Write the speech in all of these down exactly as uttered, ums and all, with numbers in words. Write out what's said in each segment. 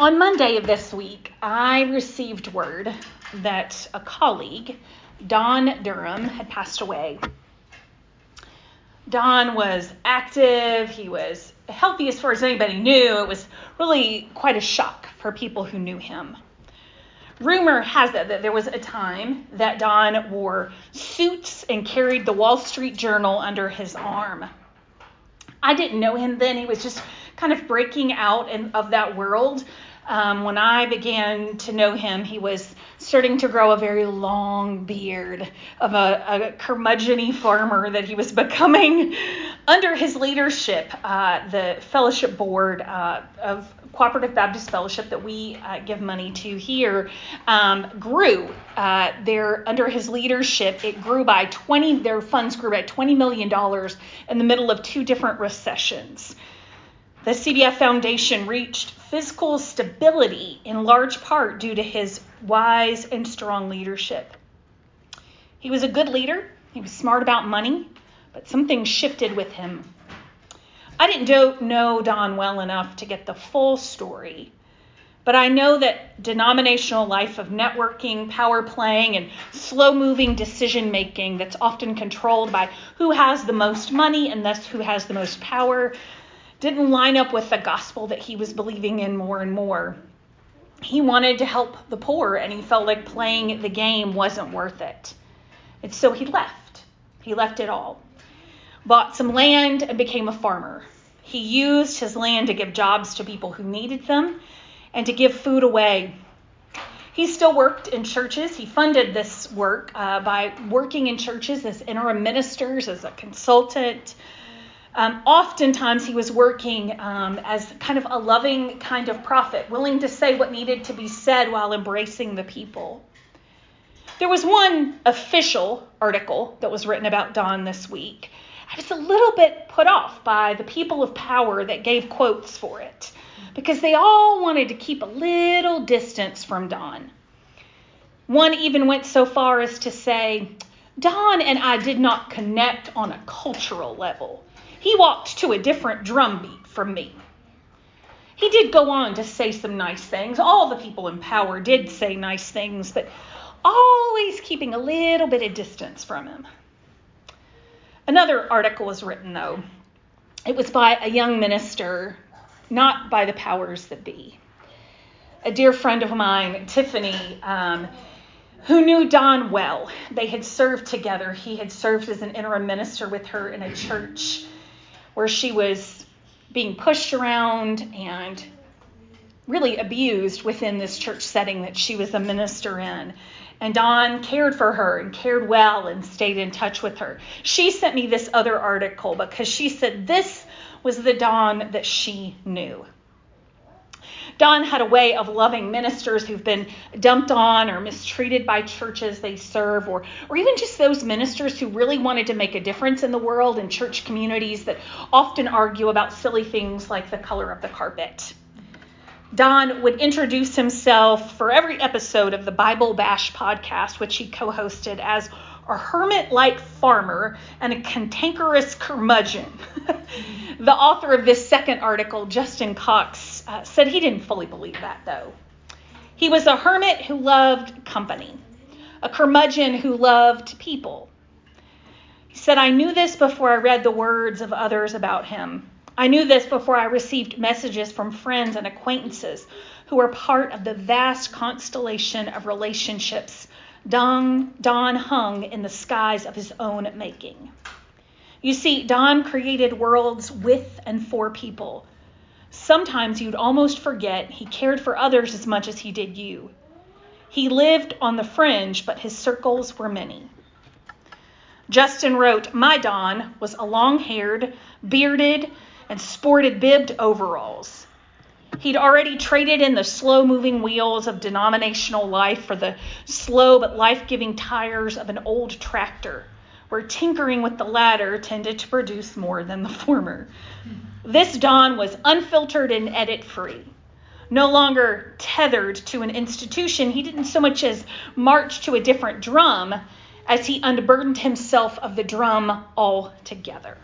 On Monday of this week, I received word that a colleague, Don Durham, had passed away. Don was active. He was healthy as far as anybody knew. It was really quite a shock for people who knew him. Rumor has it that there was a time that Don wore suits and carried the Wall Street Journal under his arm. I didn't know him then. He was just kind of breaking out in, of that world. Um, when I began to know him, he was starting to grow a very long beard of a, a curmudgeon-y farmer that he was becoming. Under his leadership, uh, the fellowship board uh, of Cooperative Baptist Fellowship that we uh, give money to here um, grew. Uh, their, under his leadership, it grew by twenty. Their funds grew by twenty million dollars in the middle of two different recessions. The C B F Foundation reached fiscal stability in large part due to his wise and strong leadership. He was a good leader. He was smart about money, but something shifted with him. I didn't know Don well enough to get the full story, but I know that denominational life of networking, power playing, and slow-moving decision-making that's often controlled by who has the most money and thus who has the most power didn't line up with the gospel that he was believing in more and more. He wanted to help the poor, and he felt like playing the game wasn't worth it. And so he left. He left it all. Bought some land and became a farmer. He used his land to give jobs to people who needed them and to give food away. He still worked in churches. He funded this work uh, by working in churches as interim ministers, as a consultant. Um, oftentimes he was working um, as kind of a loving kind of prophet, willing to say what needed to be said while embracing the people. There was one official article that was written about Don this week. I was a little bit put off by the people of power that gave quotes for it because they all wanted to keep a little distance from Don. One even went so far as to say, Don and I did not connect on a cultural level. He walked to a different drumbeat from me. He did go on to say some nice things. All the people in power did say nice things, but always keeping a little bit of distance from him. Another article was written, though. It was by a young minister, not by the powers that be. A dear friend of mine, Tiffany, um, who knew Don well. They had served together. He had served as an interim minister with her in a church where she was being pushed around and really abused within this church setting that she was a minister in. And Don cared for her and cared well and stayed in touch with her. She sent me this other article because she said this was the Don that she knew. Don had a way of loving ministers who've been dumped on or mistreated by churches they serve, or, or even just those ministers who really wanted to make a difference in the world and church communities that often argue about silly things like the color of the carpet. Don would introduce himself for every episode of the Bible Bash podcast, which he co-hosted, as a hermit-like farmer and a cantankerous curmudgeon. The author of this second article, Justin Cox, uh, said he didn't fully believe that, though. He was a hermit who loved company, a curmudgeon who loved people. He said, I knew this before I read the words of others about him. I knew this before I received messages from friends and acquaintances who are part of the vast constellation of relationships Don, Don hung in the skies of his own making. You see, Don created worlds with and for people. Sometimes you'd almost forget he cared for others as much as he did you. He lived on the fringe, but his circles were many. Justin wrote, my Don was a long-haired, bearded, and sported bibbed overalls. He'd already traded in the slow-moving wheels of denominational life for the slow but life-giving tires of an old tractor, where tinkering with the latter tended to produce more than the former. This Don was unfiltered and edit-free. No longer tethered to an institution, he didn't so much as march to a different drum as he unburdened himself of the drum altogether.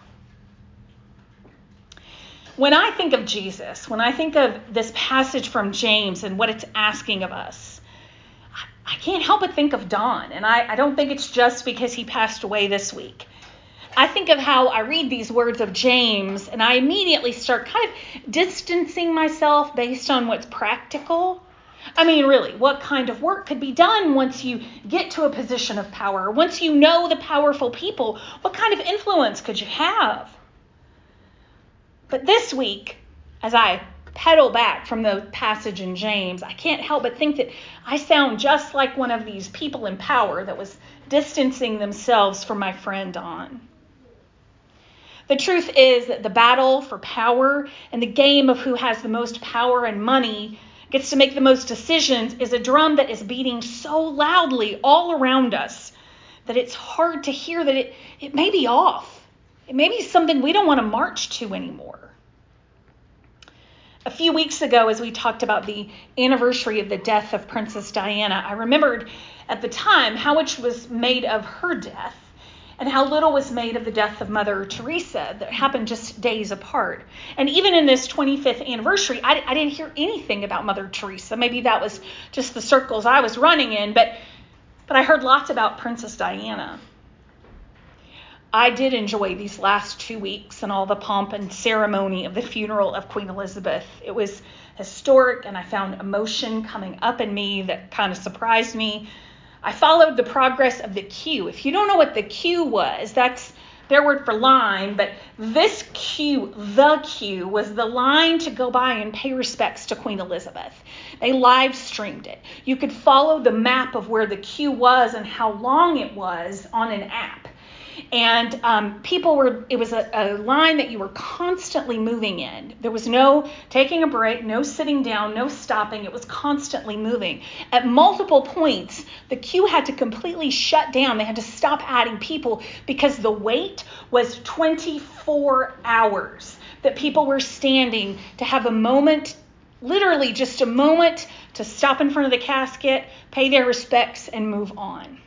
When I think of Jesus, when I think of this passage from James and what it's asking of us, I can't help but think of Don. And I, I don't think it's just because he passed away this week. I think of how I read these words of James and I immediately start kind of distancing myself based on what's practical. I mean, really, what kind of work could be done once you get to a position of power? Once you know the powerful people, what kind of influence could you have? But this week, as I pedal back from the passage in James, I can't help but think that I sound just like one of these people in power that was distancing themselves from my friend Don. The truth is that the battle for power and the game of who has the most power and money gets to make the most decisions is a drum that is beating so loudly all around us that it's hard to hear that it, it may be off. It may be something we don't want to march to anymore. A few weeks ago, as we talked about the anniversary of the death of Princess Diana, I remembered at the time how much was made of her death and how little was made of the death of Mother Teresa that happened just days apart. And even in this twenty-fifth anniversary, I, I didn't hear anything about Mother Teresa. Maybe that was just the circles I was running in, but, but I heard lots about Princess Diana. I did enjoy these last two weeks and all the pomp and ceremony of the funeral of Queen Elizabeth. It was historic, and I found emotion coming up in me that kind of surprised me. I followed the progress of the queue. If you don't know what the queue was, that's their word for line, but this queue, the queue, was the line to go by and pay respects to Queen Elizabeth. They live streamed it. You could follow the map of where the queue was and how long it was on an app. And um, people were, it was a, a line that you were constantly moving in. There was no taking a break, no sitting down, no stopping. It was constantly moving. At multiple points, the queue had to completely shut down. They had to stop adding people because the wait was twenty-four hours that people were standing to have a moment, literally just a moment, to stop in front of the casket, pay their respects, and move on.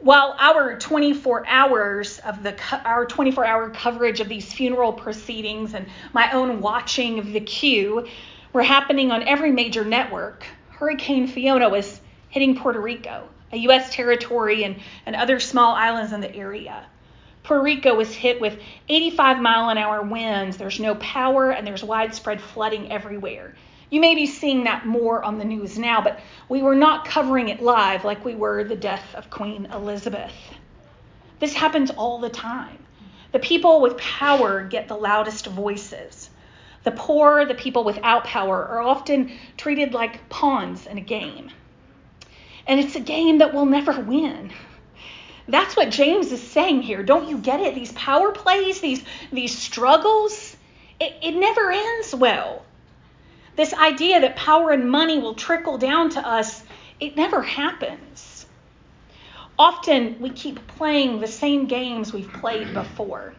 While our twenty-four hours of the our twenty-four hour coverage of these funeral proceedings and my own watching of the queue were happening on every major network, Hurricane Fiona was hitting Puerto Rico, a U S territory, and, and other small islands in the area. Puerto Rico was hit with eighty-five mile an hour winds. There's no power, and there's widespread flooding everywhere. You may be seeing that more on the news now, but we were not covering it live like we were the death of Queen Elizabeth. This happens all the time. The people with power get the loudest voices. The poor, the people without power, are often treated like pawns in a game. And it's a game that will never win. That's what James is saying here. Don't you get it? These power plays, these, these struggles, it, it never ends well. This idea that power and money will trickle down to us, it never happens. Often we keep playing the same games we've played before.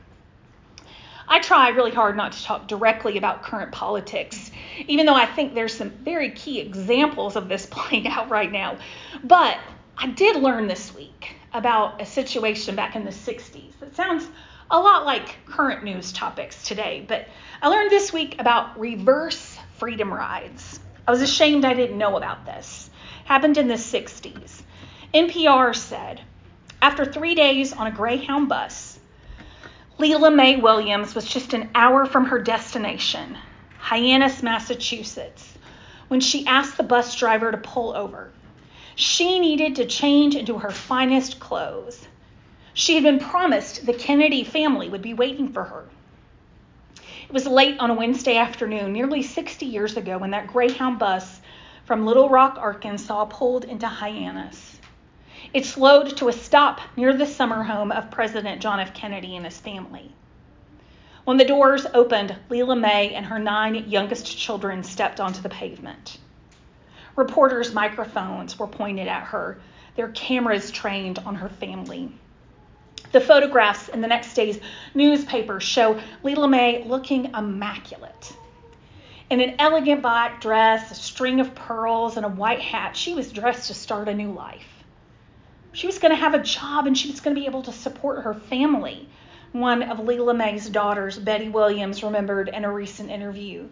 I try really hard not to talk directly about current politics, even though I think there's some very key examples of this playing out right now. But I did learn this week about a situation back in the sixties that sounds a lot like current news topics today, but I learned this week about reverse freedom rides. I was ashamed I didn't know about this. Happened in the sixties. N P R said, after three days on a Greyhound bus, Leila Mae Williams was just an hour from her destination, Hyannis, Massachusetts, when she asked the bus driver to pull over. She needed to change into her finest clothes. She had been promised the Kennedy family would be waiting for her. It was late on a Wednesday afternoon, nearly sixty years ago, when that Greyhound bus from Little Rock, Arkansas, pulled into Hyannis. It slowed to a stop near the summer home of President John F. Kennedy and his family. When the doors opened, Leila Mae and her nine youngest children stepped onto the pavement. Reporters' microphones were pointed at her, their cameras trained on her family. The photographs in the next day's newspaper show Leila Mae looking immaculate. In an elegant black dress, a string of pearls, and a white hat, she was dressed to start a new life. She was going to have a job, and she was going to be able to support her family, one of Leila Mae's daughters, Betty Williams, remembered in a recent interview.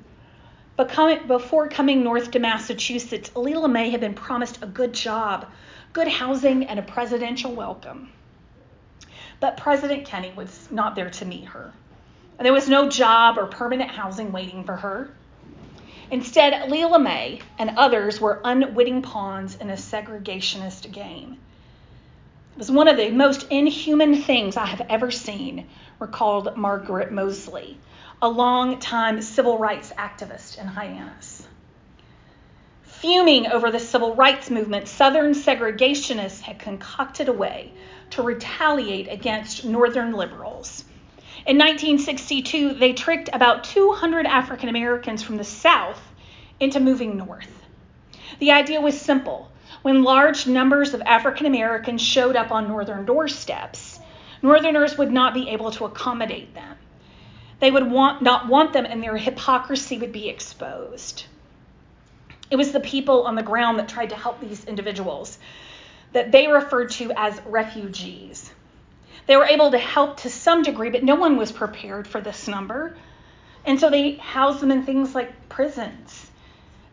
Before coming north to Massachusetts, Leila Mae had been promised a good job, good housing, and a presidential welcome. But President Kennedy was not there to meet her. There was no job or permanent housing waiting for her. Instead, Leila Mae and others were unwitting pawns in a segregationist game. It was one of the most inhuman things I have ever seen, recalled Margaret Moseley, a longtime civil rights activist in Hyannis. Fuming over the civil rights movement, Southern segregationists had concocted a way to retaliate against Northern liberals. In nineteen sixty-two, they tricked about two hundred African Americans from the South into moving north. The idea was simple. When large numbers of African Americans showed up on Northern doorsteps, Northerners would not be able to accommodate them. They would want, not want them, and their hypocrisy would be exposed. It was the people on the ground that tried to help these individuals that they referred to as refugees. They were able to help to some degree, but no one was prepared for this number. And so they housed them in things like prisons.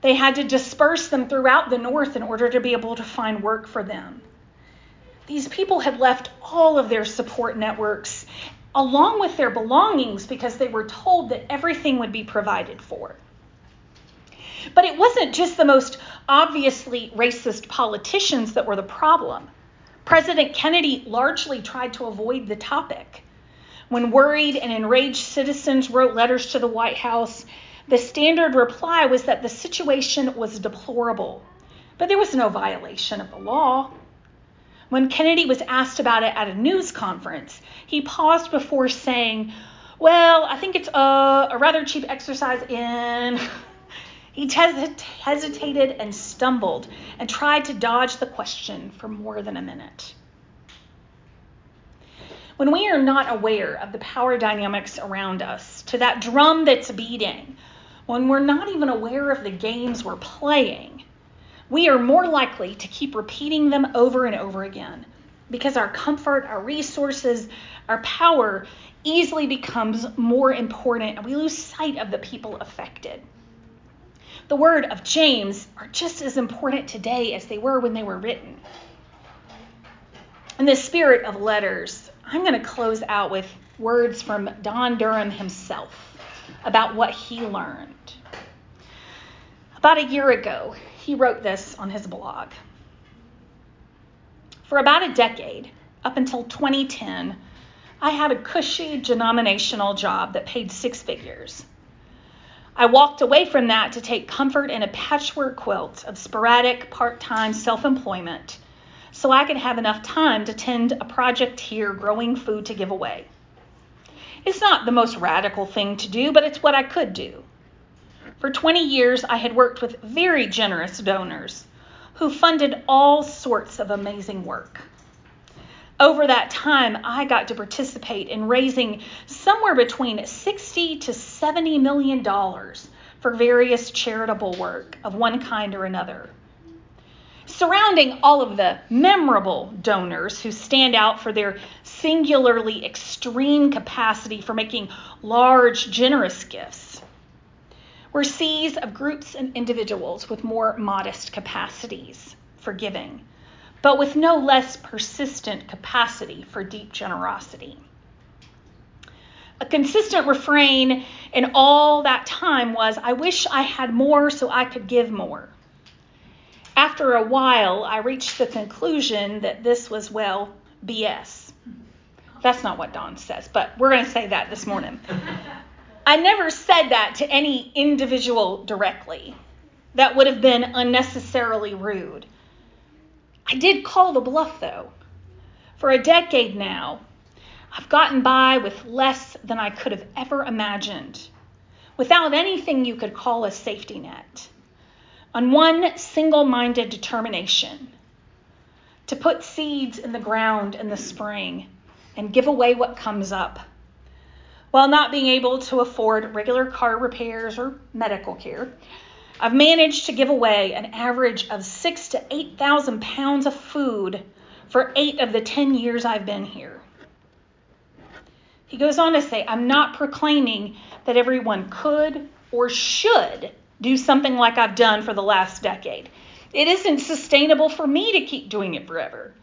They had to disperse them throughout the North in order to be able to find work for them. These people had left all of their support networks along with their belongings because they were told that everything would be provided for. But it wasn't just the most obviously racist politicians that were the problem. President Kennedy largely tried to avoid the topic. When worried and enraged citizens wrote letters to the White House, the standard reply was that the situation was deplorable, but there was no violation of the law. When Kennedy was asked about it at a news conference, he paused before saying, well, I think it's a, a rather cheap exercise in... He tes- hesitated and stumbled and tried to dodge the question for more than a minute. When we are not aware of the power dynamics around us, to that drum that's beating, when we're not even aware of the games we're playing, we are more likely to keep repeating them over and over again because our comfort, our resources, our power easily becomes more important and we lose sight of the people affected. The words of James are just as important today as they were when they were written. In the spirit of letters, I'm going to close out with words from Don Durham himself about what he learned. About a year ago, he wrote this on his blog. For about a decade, up until twenty ten, I had a cushy denominational job that paid six figures. I walked away from that to take comfort in a patchwork quilt of sporadic, part-time self-employment so I could have enough time to tend a project here growing food to give away. It's not the most radical thing to do, but it's what I could do. For twenty years, I had worked with very generous donors who funded all sorts of amazing work. Over that time, I got to participate in raising somewhere between sixty to seventy million dollars for various charitable work of one kind or another. Surrounding all of the memorable donors who stand out for their singularly extreme capacity for making large, generous gifts, were seas of groups and individuals with more modest capacities for giving, but with no less persistent capacity for deep generosity. A consistent refrain in all that time was, I wish I had more so I could give more. After a while, I reached the conclusion that this was, well, B S. That's not what Don says, but we're going to say that this morning. I never said that to any individual directly. That would have been unnecessarily rude. I did call the bluff, though. For a decade now, I've gotten by with less than I could have ever imagined, without anything you could call a safety net, on one single-minded determination to put seeds in the ground in the spring and give away what comes up, while not being able to afford regular car repairs or medical care. I've managed to give away an average of six to eight thousand pounds of food for eight of the ten years I've been here. He goes on to say, I'm not proclaiming that everyone could or should do something like I've done for the last decade. It isn't sustainable for me to keep doing it forever.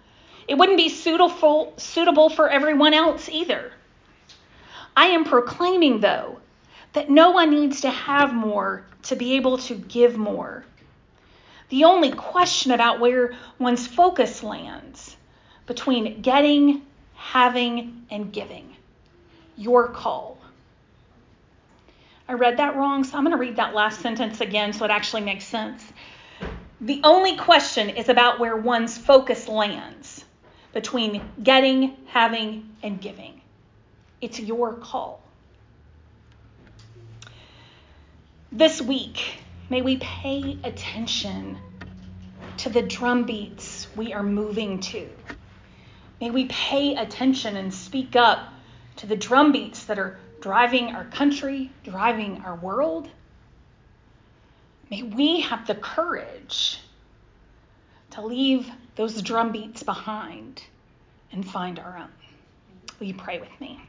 It wouldn't be suitable, suitable for everyone else either. I am proclaiming, though, that no one needs to have more to be able to give more. The only question about where one's focus lands between getting, having, and giving. Your call. I read that wrong, so I'm going to read that last sentence again so it actually makes sense. The only question is about where one's focus lands between getting, having, and giving. It's your call. This week, may we pay attention to the drumbeats we are moving to. May we pay attention and speak up to the drumbeats that are driving our country, driving our world. May we have the courage to leave those drumbeats behind and find our own. Will you pray with me?